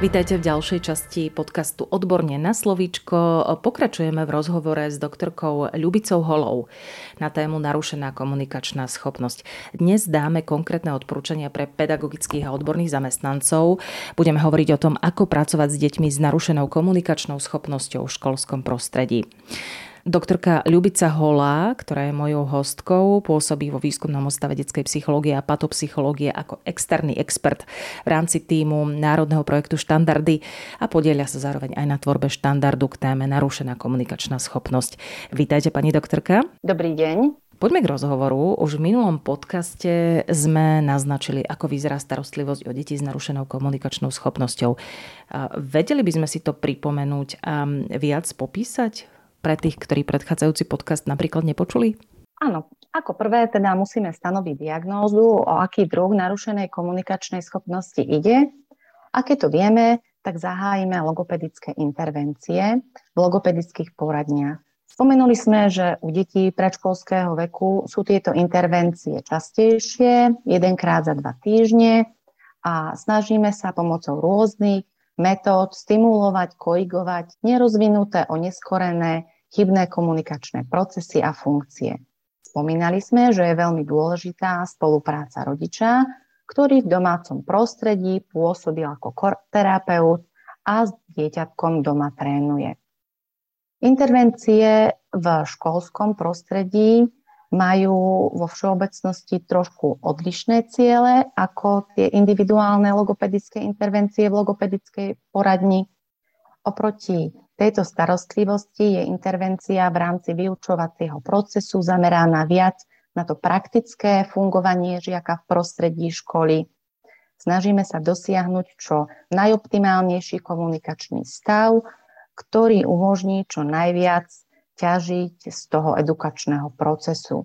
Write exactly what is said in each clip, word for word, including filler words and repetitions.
Vítajte v ďalšej časti podcastu Odborne na slovíčko. Pokračujeme v rozhovore s doktorkou Ľubicou Holou na tému narušená komunikačná schopnosť. Dnes dáme konkrétne odporúčania pre pedagogických a odborných zamestnancov. Budeme hovoriť o tom, ako pracovať s deťmi s narušenou komunikačnou schopnosťou v školskom prostredí. Doktorka Ľubica Holá, ktorá je mojou hostkou, pôsobí vo výskumnom ústave detskej psychológie a patopsychológie ako externý expert v rámci tímu Národného projektu Štandardy a podieľa sa zároveň aj na tvorbe štandardu k téme narušená komunikačná schopnosť. Vítajte, pani doktorka. Dobrý deň. Poďme k rozhovoru. Už v minulom podcaste sme naznačili, ako vyzerá starostlivosť o deti s narušenou komunikačnou schopnosťou. Vedeli by sme si to pripomenúť a viac popísať? Pre tých, ktorí predchádzajúci podcast napríklad nepočuli? Áno. Ako prvé teda musíme stanoviť diagnózu, o aký druh narušenej komunikačnej schopnosti ide. A keď to vieme, tak zahájime logopedické intervencie v logopedických poradniach. Spomenuli sme, že u detí predškolského veku sú tieto intervencie častejšie, jedenkrát za dva týždne a snažíme sa pomocou rôznych metód stimulovať, korigovať nerozvinuté, oneskorené, chybné komunikačné procesy a funkcie. Spomínali sme, že je veľmi dôležitá spolupráca rodiča, ktorý v domácom prostredí pôsobil ako terapeut a s dieťatkom doma trénuje. Intervencie v školskom prostredí majú vo všeobecnosti trošku odlišné ciele ako tie individuálne logopedické intervencie v logopedickej poradni. Oproti tejto starostlivosti je intervencia v rámci vyučovacieho procesu zameraná viac na to praktické fungovanie žiaka v prostredí školy. Snažíme sa dosiahnuť čo najoptimálnejší komunikačný stav, ktorý umožní čo najviac ťažiť z toho edukačného procesu.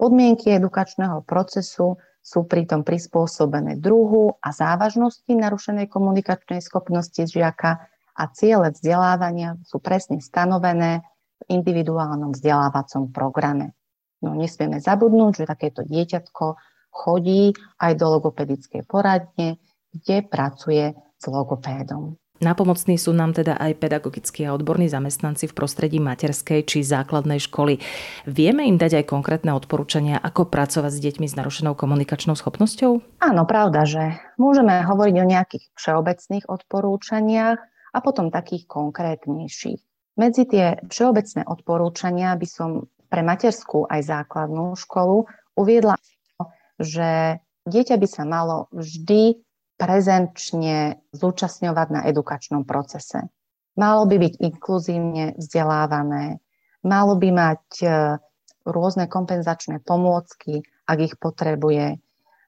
Podmienky edukačného procesu sú pritom prispôsobené druhu a závažnosti narušenej komunikačnej schopnosti žiaka a ciele vzdelávania sú presne stanovené v individuálnom vzdelávacom programe. No nesmieme zabudnúť, že takéto dieťatko chodí aj do logopedickej poradne, kde pracuje s logopédom. Napomocní sú nám teda aj pedagogickí a odborní zamestnanci v prostredí materskej či základnej školy. Vieme im dať aj konkrétne odporúčania, ako pracovať s deťmi s narušenou komunikačnou schopnosťou? Áno, pravda, že môžeme hovoriť o nejakých všeobecných odporúčaniach a potom takých konkrétnejších. Medzi tie všeobecné odporúčania by som pre materskú aj základnú školu uviedla, že dieťa by sa malo vždy prezenčne zúčastňovať na edukačnom procese. Malo by byť inkluzívne vzdelávané, malo by mať rôzne kompenzačné pomôcky, ak ich potrebuje.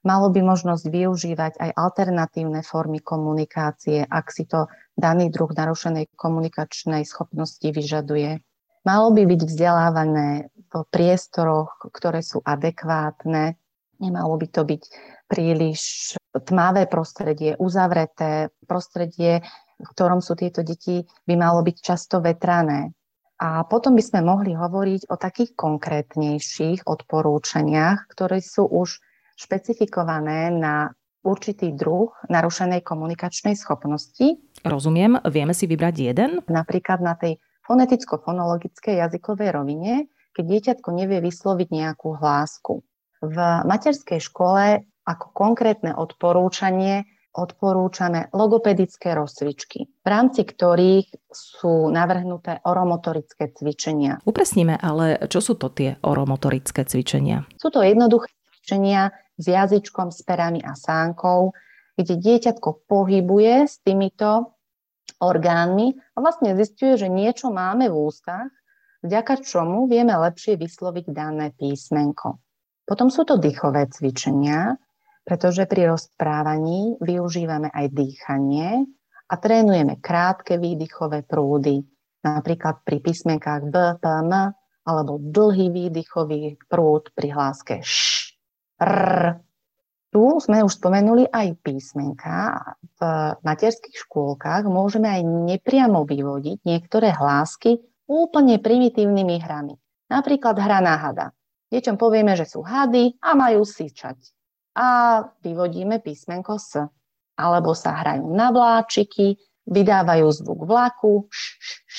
Malo by možnosť využívať aj alternatívne formy komunikácie, ak si to daný druh narušenej komunikačnej schopnosti vyžaduje. Malo by byť vzdelávané v priestoroch, ktoré sú adekvátne. Nemalo by to byť príliš tmavé prostredie, uzavreté prostredie, v ktorom sú tieto deti, by malo byť často vetrané. A potom by sme mohli hovoriť o takých konkrétnejších odporúčaniach, ktoré sú už špecifikované na určitý druh narušenej komunikačnej schopnosti. Rozumiem, vieme si vybrať jeden? Napríklad na tej foneticko-fonologickej jazykovej rovine, keď dieťatko nevie vysloviť nejakú hlásku. V materskej škole ako konkrétne odporúčanie odporúčame logopedické rozcvičky, v rámci ktorých sú navrhnuté oromotorické cvičenia. Upresníme, ale čo sú to tie oromotorické cvičenia? Sú to jednoduché cvičenia s jazyčkom, s perami a sánkou, kde dieťatko pohybuje s týmito orgánmi a vlastne zisťuje, že niečo máme v ústach, vďaka čomu vieme lepšie vysloviť dané písmenko. Potom sú to dýchové cvičenia, pretože pri rozprávaní využívame aj dýchanie a trénujeme krátke výdychové prúdy, napríklad pri písmenkách B, P, M, alebo dlhý výdychový prúd pri hláske š, R. Tu sme už spomenuli aj písmenka. V materských škôlkach môžeme aj nepriamo vyvodiť niektoré hlásky úplne primitívnymi hrami. Napríklad hra na hada. Deťom povieme, že sú hady a majú syčať. A vyvodíme písmenko S. Alebo sa hrajú na vláčiky, vydávajú zvuk vlaku š, š, š,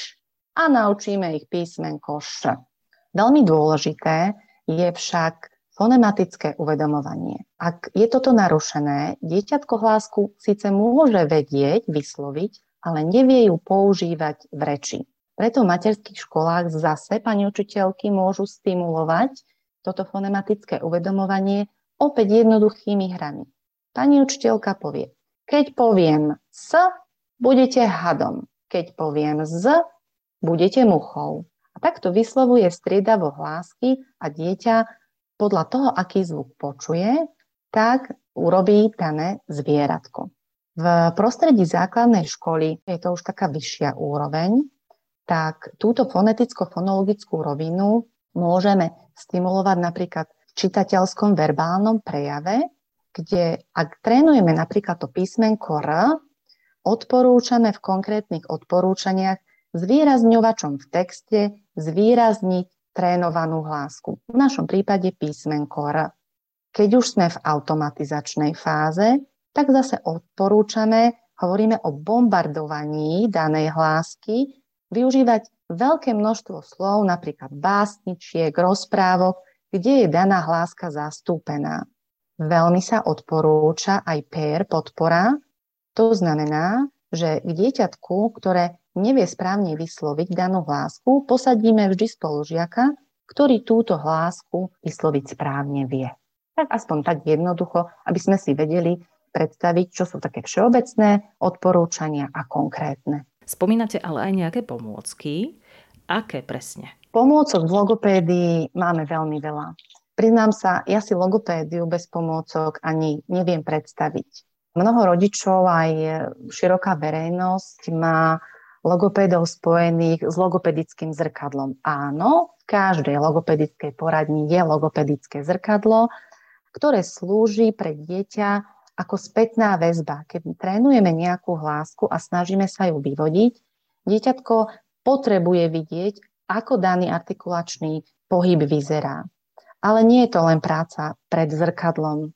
a naučíme ich písmenko Š. Veľmi dôležité je však fonematické uvedomovanie. Ak je toto narušené, dieťatko hlásku síce môže vedieť, vysloviť, ale nevie ju používať v reči. Preto v materských školách zase pani učiteľky môžu stimulovať toto fonematické uvedomovanie opäť jednoduchými hrami. Pani učiteľka povie, keď poviem S, budete hadom, keď poviem Z, budete muchou. A takto vyslovuje striedavo hlásky a dieťa podľa toho, aký zvuk počuje, tak urobí dané zvieratko. V prostredí základnej školy, je to už taká vyššia úroveň, tak túto foneticko-fonologickú rovinu môžeme stimulovať napríklad v čitateľskom verbálnom prejave, kde ak trénujeme napríklad to písmenko R, odporúčame v konkrétnych odporúčaniach zvýrazňovačom v texte zvýrazniť trénovanú hlásku. V našom prípade písmenko R. Keď už sme v automatizačnej fáze, tak zase odporúčame, hovoríme o bombardovaní danej hlásky, využívať veľké množstvo slov, napríklad básničiek, rozprávok, kde je daná hláska zastúpená. Veľmi sa odporúča aj peer podpora. To znamená, že k dieťatku, ktoré nevie správne vysloviť danú hlásku, posadíme vždy spolužiaka, ktorý túto hlásku vysloviť správne vie. Tak aspoň tak jednoducho, aby sme si vedeli predstaviť, čo sú také všeobecné odporúčania a konkrétne. Spomínate ale aj nejaké pomôcky. Aké presne? Pomôcok v logopédii máme veľmi veľa. Priznám sa, ja si logopédiu bez pomôcok ani neviem predstaviť. Mnoho rodičov aj široká verejnosť má logopédov spojených s logopedickým zrkadlom. Áno, v každej logopedickej poradni je logopedické zrkadlo, ktoré slúži pre dieťa ako spätná väzba. Keď trénujeme nejakú hlásku a snažíme sa ju vyvodiť, dieťatko potrebuje vidieť, ako daný artikulačný pohyb vyzerá. Ale nie je to len práca pred zrkadlom.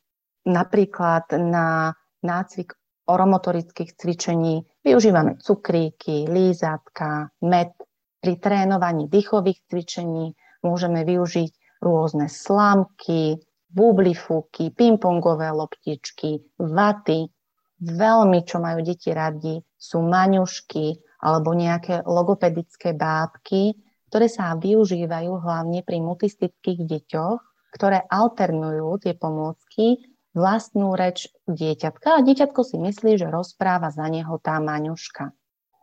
Napríklad na nácvik oromotorických cvičení využívame cukríky, lízatka, med. Pri trénovaní dýchových cvičení môžeme využiť rôzne slamky, bublifúky, pingpongové loptičky, vaty. Veľmi, čo majú deti radi, sú maňušky alebo nejaké logopedické bábky, ktoré sa využívajú hlavne pri multistických deťoch, ktoré alternujú tie pomôcky vlastnú reč dieťatka a dieťatko si myslí, že rozpráva za neho tá maňuška.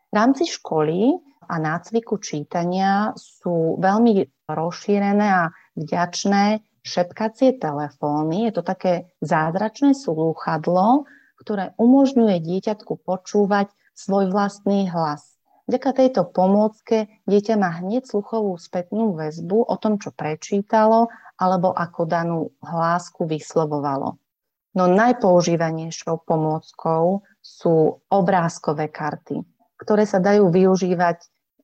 V rámci školy a nácviku čítania sú veľmi rozšírené a vďačné šepkacie telefóny. Je to také zázračné slúchadlo, ktoré umožňuje dieťatku počúvať svoj vlastný hlas. Vďaka tejto pomôcke dieťa má hneď sluchovú spätnú väzbu o tom, čo prečítalo alebo ako danú hlásku vyslovovalo. No najpoužívanejšou pomôckou sú obrázkové karty, ktoré sa dajú využívať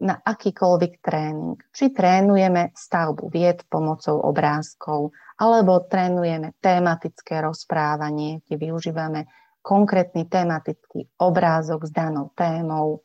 na akýkoľvek tréning. Či trénujeme stavbu viet pomocou obrázkov, alebo trénujeme tematické rozprávanie, kde využívame konkrétny tematický obrázok s danou témou,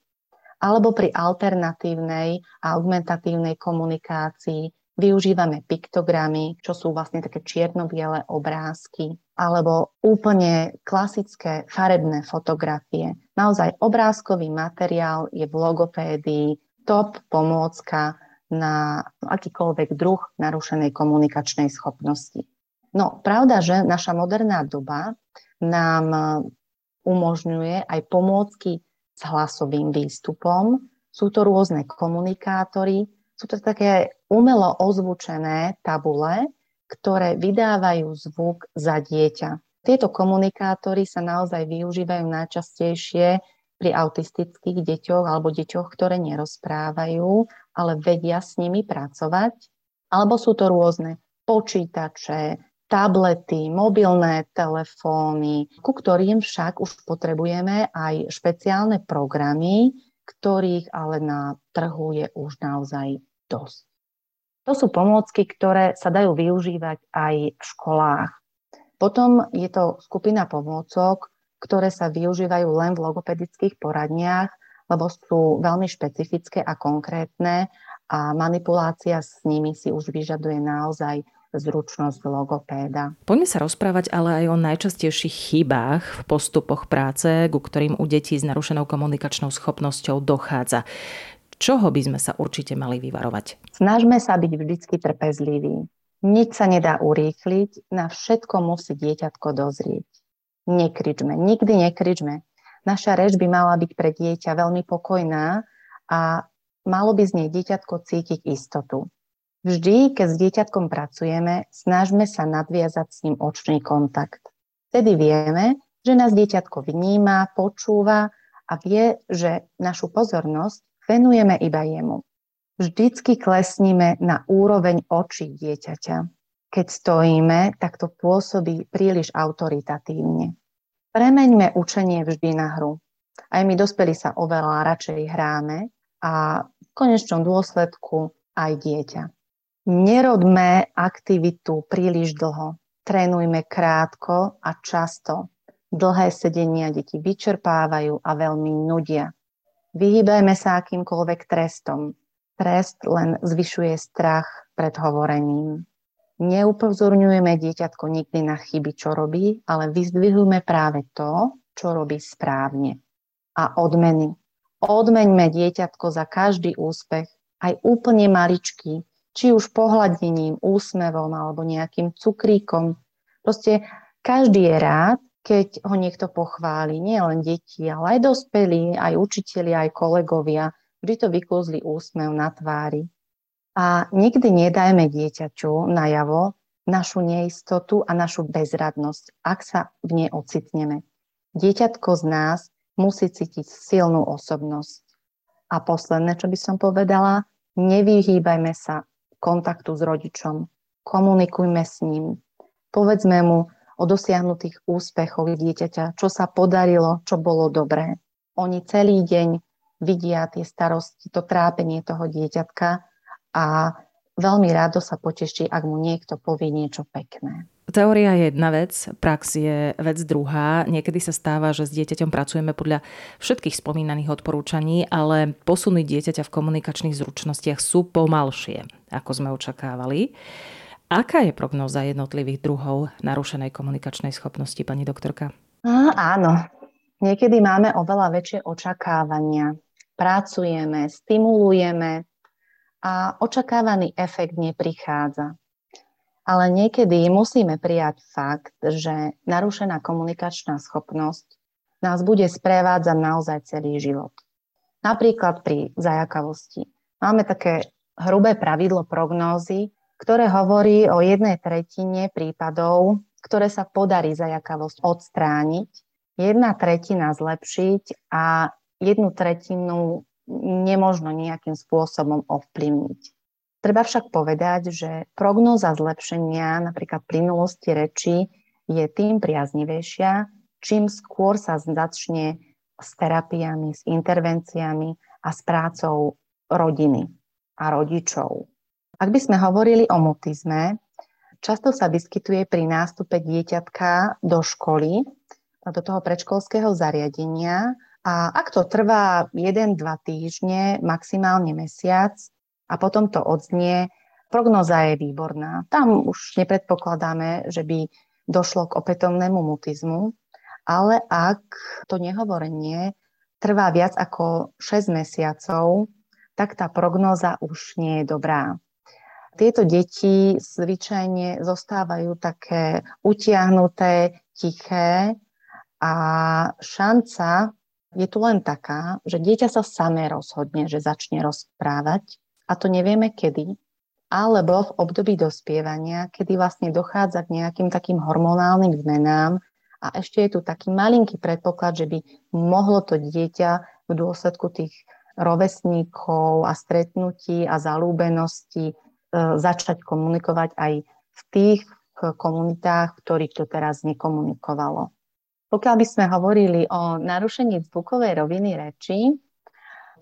alebo pri alternatívnej a augmentatívnej komunikácii využívame piktogramy, čo sú vlastne také čierno-biele obrázky, alebo úplne klasické farebné fotografie. Naozaj obrázkový materiál je v logopédii top pomôcka na akýkoľvek druh narušenej komunikačnej schopnosti. No, pravda, že naša moderná doba nám umožňuje aj pomôcky s hlasovým výstupom. Sú to rôzne komunikátory, sú to také umelo ozvučené tabule, ktoré vydávajú zvuk za dieťa. Tieto komunikátory sa naozaj využívajú najčastejšie pri autistických deťoch alebo deťoch, ktoré nerozprávajú, ale vedia s nimi pracovať. Alebo sú to rôzne počítače, tablety, mobilné telefóny, ku ktorým však už potrebujeme aj špeciálne programy, ktorých ale na trhu je už naozaj dosť. To sú pomôcky, ktoré sa dajú využívať aj v školách. Potom je to skupina pomôcok, ktoré sa využívajú len v logopedických poradniach, lebo sú veľmi špecifické a konkrétne a manipulácia s nimi si už vyžaduje naozaj zručnosť logopéda. Poďme sa rozprávať ale aj o najčastejších chybách v postupoch práce, ku ktorým u detí s narušenou komunikačnou schopnosťou dochádza. Čoho by sme sa určite mali vyvarovať? Snažme sa byť vždycky trpezliví. Nič sa nedá urýchliť, na všetko musí dieťatko dozrieť. Nekričme, nikdy nekričme. Naša reč by mala byť pre dieťa veľmi pokojná a malo by z nej dieťatko cítiť istotu. Vždy, keď s dieťatkom pracujeme, snažme sa nadviazať s ním očný kontakt. Vtedy vieme, že nás dieťatko vníma, počúva a vie, že našu pozornosť venujeme iba jemu. Vždycky klesníme na úroveň očí dieťaťa. Keď stojíme, tak to pôsobí príliš autoritatívne. Premeňme učenie vždy na hru. Aj my dospelí sa oveľa radšej hráme a v konečnom dôsledku aj dieťa. Nerobme aktivitu príliš dlho. Trénujme krátko a často. Dlhé sedenia deti vyčerpávajú a veľmi nudia. Vyhýbajme sa akýmkoľvek trestom. Trest len zvyšuje strach pred hovorením. Neupozorňujeme dieťatko nikdy na chyby, čo robí, ale vyzdvihujme práve to, čo robí správne. A odmeny. Odmeňme dieťatko za každý úspech, aj úplne maličký, či už pohľadením, úsmevom alebo nejakým cukríkom. Proste každý je rád, keď ho niekto pochváli. Nie len deti, ale aj dospelí, aj učitelia, aj kolegovia. Vždy to vykluzli úsmev na tvári. A nikdy nedajme dieťaťu najavo našu neistotu a našu bezradnosť, ak sa v nej ocitneme. Dieťatko z nás musí cítiť silnú osobnosť. A posledné, čo by som povedala, nevyhýbajme sa kontaktu s rodičom, komunikujme s ním, povedzme mu o dosiahnutých úspechoch dieťaťa, čo sa podarilo, čo bolo dobré. Oni celý deň vidia tie starosti, to trápenie toho dieťatka a veľmi rado sa poteší, ak mu niekto povie niečo pekné. Teória je jedna vec, prax je vec druhá. Niekedy sa stáva, že s dieťaťom pracujeme podľa všetkých spomínaných odporúčaní, ale posuny dieťaťa v komunikačných zručnostiach sú pomalšie, ako sme očakávali. Aká je prognóza jednotlivých druhov narušenej komunikačnej schopnosti, pani doktorka? Á, áno, niekedy máme oveľa väčšie očakávania. Pracujeme, stimulujeme a očakávaný efekt neprichádza. Ale niekedy musíme prijať fakt, že narušená komunikačná schopnosť nás bude sprevádzať naozaj celý život. Napríklad pri zajakavosti. Máme také hrubé pravidlo prognózy, ktoré hovorí o jednej tretine prípadov, ktoré sa podarí zajakavosť odstrániť, jedna tretina zlepšiť a jednu tretinu nemožno nejakým spôsobom ovplyvniť. Treba však povedať, že prognóza zlepšenia napríklad plynulosti reči je tým priaznivejšia, čím skôr sa začne s terapiami, s intervenciami a s prácou rodiny a rodičov. Ak by sme hovorili o mutizme, často sa vyskytuje pri nástupe dieťatka do školy, do toho predškolského zariadenia a ak to trvá jeden až dva týždne, maximálne mesiac, a potom to odznie, prognoza je výborná. Tam už nepredpokladáme, že by došlo k opätovnému mutizmu, ale ak to nehovorenie trvá viac ako šesť mesiacov, tak tá prognoza už nie je dobrá. Tieto deti zvyčajne zostávajú také utiahnuté, tiché a šanca je tu len taká, že dieťa sa samé rozhodne, že začne rozprávať, a to nevieme kedy, alebo v období dospievania, kedy vlastne dochádza k nejakým takým hormonálnym zmenám a ešte je tu taký malinký predpoklad, že by mohlo to dieťa v dôsledku tých rovesníkov a stretnutí a zalúbenosti e, začať komunikovať aj v tých komunitách, v ktorých to teraz nekomunikovalo. Pokiaľ by sme hovorili o narušení zvukovej roviny reči,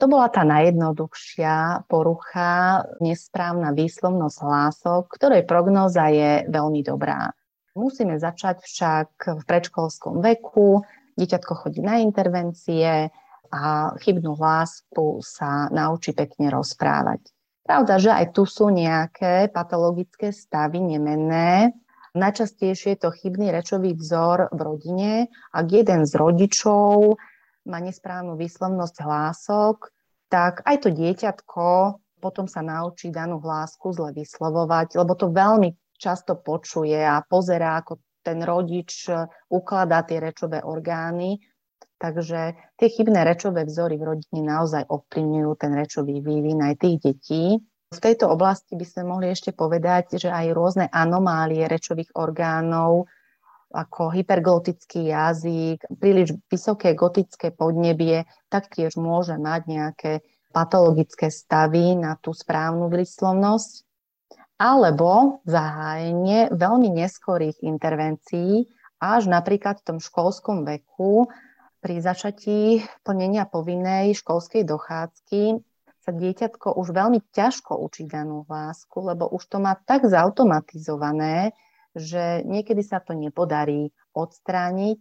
To bola tá najjednoduchšia porucha, nesprávna výslovnosť hlások, ktorej prognóza je veľmi dobrá. Musíme začať však v predškolskom veku, dieťatko chodí na intervencie a chybnú hlásku sa naučí pekne rozprávať. Pravda, že aj tu sú nejaké patologické stavy nemenné. Najčastejšie je to chybný rečový vzor v rodine, ak jeden z rodičov má nesprávnu výslovnosť hlások, tak aj to dieťatko potom sa naučí danú hlásku zle vyslovovať, lebo to veľmi často počuje a pozerá, ako ten rodič ukladá tie rečové orgány. Takže tie chybné rečové vzory v rodine naozaj ovplyvňujú ten rečový vývin aj tých detí. V tejto oblasti by sme mohli ešte povedať, že aj rôzne anomálie rečových orgánov ako hypergotický jazyk, príliš vysoké gotické podnebie, taktiež môže mať nejaké patologické stavy na tú správnu výslovnosť, alebo zahájenie veľmi neskorých intervencií, až napríklad v tom školskom veku pri začatí plnenia povinnej školskej dochádzky sa dieťatko už veľmi ťažko učí danú hlásku, lebo už to má tak zautomatizované, že niekedy sa to nepodarí odstrániť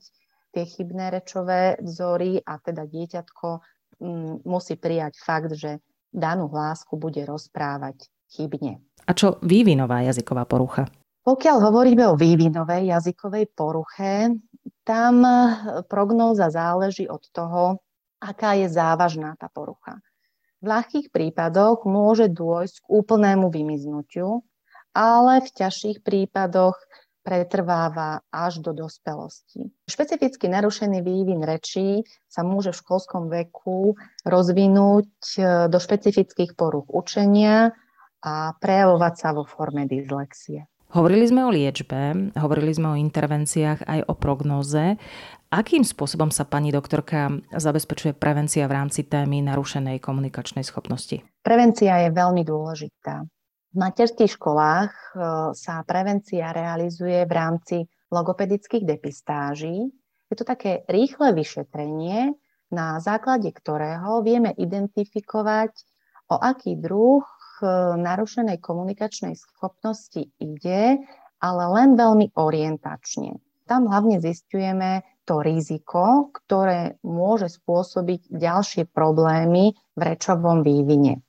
tie chybné rečové vzory a teda dieťatko musí prijať fakt, že danú hlásku bude rozprávať chybne. A čo vývinová jazyková porucha? Pokiaľ hovoríme o vývinovej jazykovej poruche, tam prognóza záleží od toho, aká je závažná tá porucha. V ľahkých prípadoch môže dôjsť k úplnému vymiznutiu, ale v ťažších prípadoch pretrváva až do dospelosti. Špecificky narušený vývin rečí sa môže v školskom veku rozvinúť do špecifických poruch učenia a prejavovať sa vo forme dyslexie. Hovorili sme o liečbe, hovorili sme o intervenciách aj o prognóze. Akým spôsobom sa pani doktorka zabezpečuje prevencia v rámci témy narušenej komunikačnej schopnosti? Prevencia je veľmi dôležitá. V materských školách sa prevencia realizuje v rámci logopedických depistáží. Je to také rýchle vyšetrenie, na základe ktorého vieme identifikovať, o aký druh narušenej komunikačnej schopnosti ide, ale len veľmi orientačne. Tam hlavne zisťujeme to riziko, ktoré môže spôsobiť ďalšie problémy v rečovom vývine.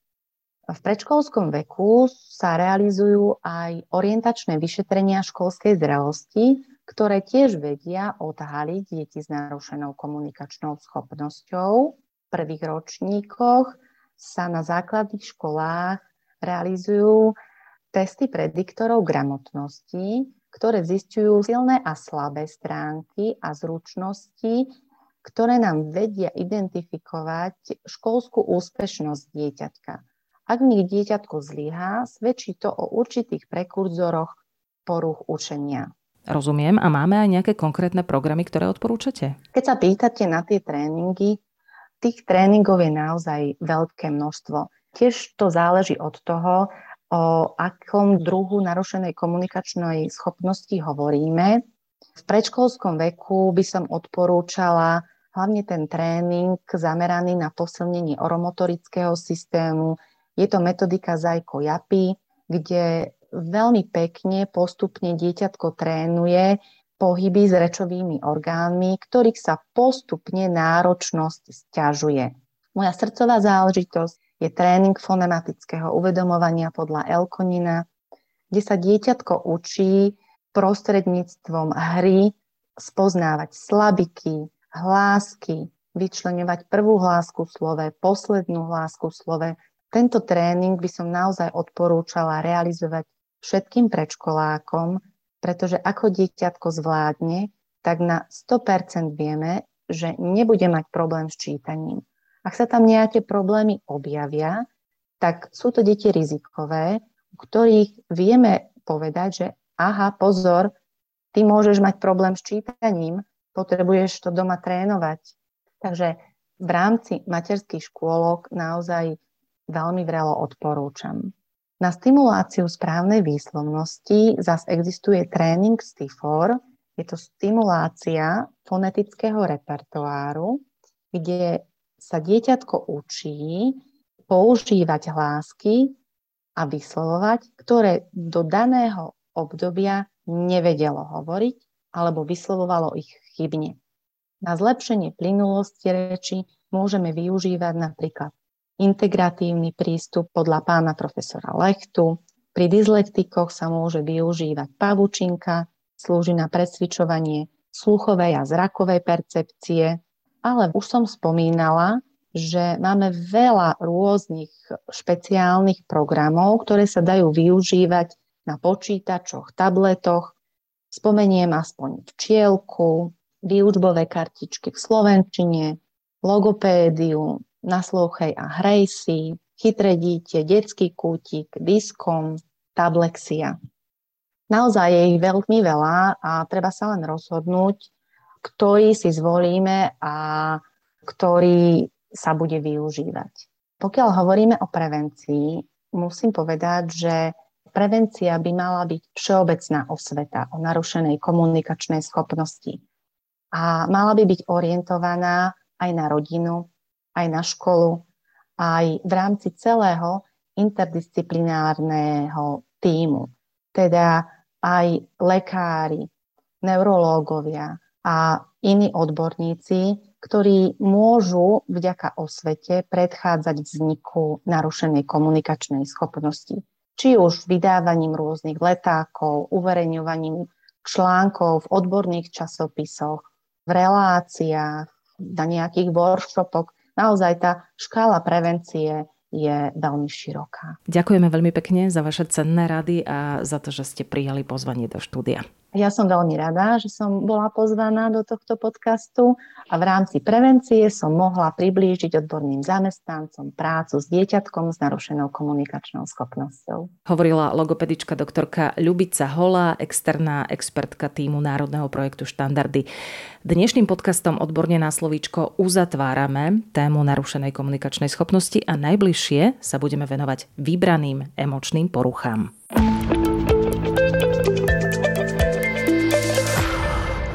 V predškolskom veku sa realizujú aj orientačné vyšetrenia školskej zrelosti, ktoré tiež vedia odhaliť deti s narušenou komunikačnou schopnosťou. V prvých ročníkoch sa na základných školách realizujú testy prediktorov gramotnosti, ktoré zisťujú silné a slabé stránky a zručnosti, ktoré nám vedia identifikovať školskú úspešnosť dieťatka. Ak v nich dieťatko zlyhá, svedčí to o určitých prekurzoroch poruch učenia. Rozumiem. A máme aj nejaké konkrétne programy, ktoré odporúčate? Keď sa pýtate na tie tréningy, tých tréningov je naozaj veľké množstvo. Tiež to záleží od toho, o akom druhu narušenej komunikačnej schopnosti hovoríme. V predškolskom veku by som odporúčala hlavne ten tréning zameraný na posilnenie oromotorického systému. Je to metodika Zajko-Japy, kde veľmi pekne postupne dieťatko trénuje pohyby s rečovými orgánmi, ktorých sa postupne náročnosť sťažuje. Moja srdcová záležitosť je tréning fonematického uvedomovania podľa Elkonina, kde sa dieťatko učí prostredníctvom hry spoznávať slabiky, hlásky, vyčleňovať prvú hlásku v slove, poslednú hlásku v slove. Tento tréning by som naozaj odporúčala realizovať všetkým predškolákom, pretože ako dieťatko zvládne, tak na sto percent vieme, že nebude mať problém s čítaním. Ak sa tam nejaké problémy objavia, tak sú to deti rizikové, u ktorých vieme povedať, že aha, pozor, ty môžeš mať problém s čítaním, potrebuješ to doma trénovať. Takže v rámci materských škôlok naozaj veľmi vrelo odporúčam. Na stimuláciu správnej výslovnosti zas existuje tréning STIFOR. Je to stimulácia fonetického repertoáru, kde sa dieťatko učí používať hlásky a vyslovovať, ktoré do daného obdobia nevedelo hovoriť alebo vyslovovalo ich chybne. Na zlepšenie plynulosti reči môžeme využívať napríklad integratívny prístup podľa pána profesora Lehtu. Pri dyslektikoch sa môže využívať pavučinka, slúži na presvičovanie sluchovej a zrakovej percepcie, ale už som spomínala, že máme veľa rôznych špeciálnych programov, ktoré sa dajú využívať na počítačoch, tabletoch. Spomeniem aspoň včielku, výučbové kartičky v slovenčine, logopédiu, naslouchej a hrej si, chytré dieťa, detský kútik, diskom, tablexia. Naozaj je ich veľmi veľa a treba sa len rozhodnúť, ktorý si zvolíme a ktorý sa bude využívať. Pokiaľ hovoríme o prevencii, musím povedať, že prevencia by mala byť všeobecná osveta o narušenej komunikačnej schopnosti. A mala by byť orientovaná aj na rodinu, aj na školu, aj v rámci celého interdisciplinárneho tímu. Teda aj lekári, neurológovia a iní odborníci, ktorí môžu vďaka osvete predchádzať vzniku narušenej komunikačnej schopnosti. Či už vydávaním rôznych letákov, uverejňovaním článkov v odborných časopisoch, v reláciách, na nejakých workshopoch. Naozaj tá škála prevencie je veľmi široká. Ďakujeme veľmi pekne za vaše cenné rady a za to, že ste prijali pozvanie do štúdia. Ja som veľmi rada, že som bola pozvaná do tohto podcastu a v rámci prevencie som mohla priblížiť odborným zamestnancom prácu s dieťatkom s narušenou komunikačnou schopnosťou. Hovorila logopedička doktorka Ľubica Holá, externá expertka tímu Národného projektu Štandardy. Dnešným podcastom Odborne na slovíčko uzatvárame tému narušenej komunikačnej schopnosti a najbližšie sa budeme venovať vybraným emočným poruchám.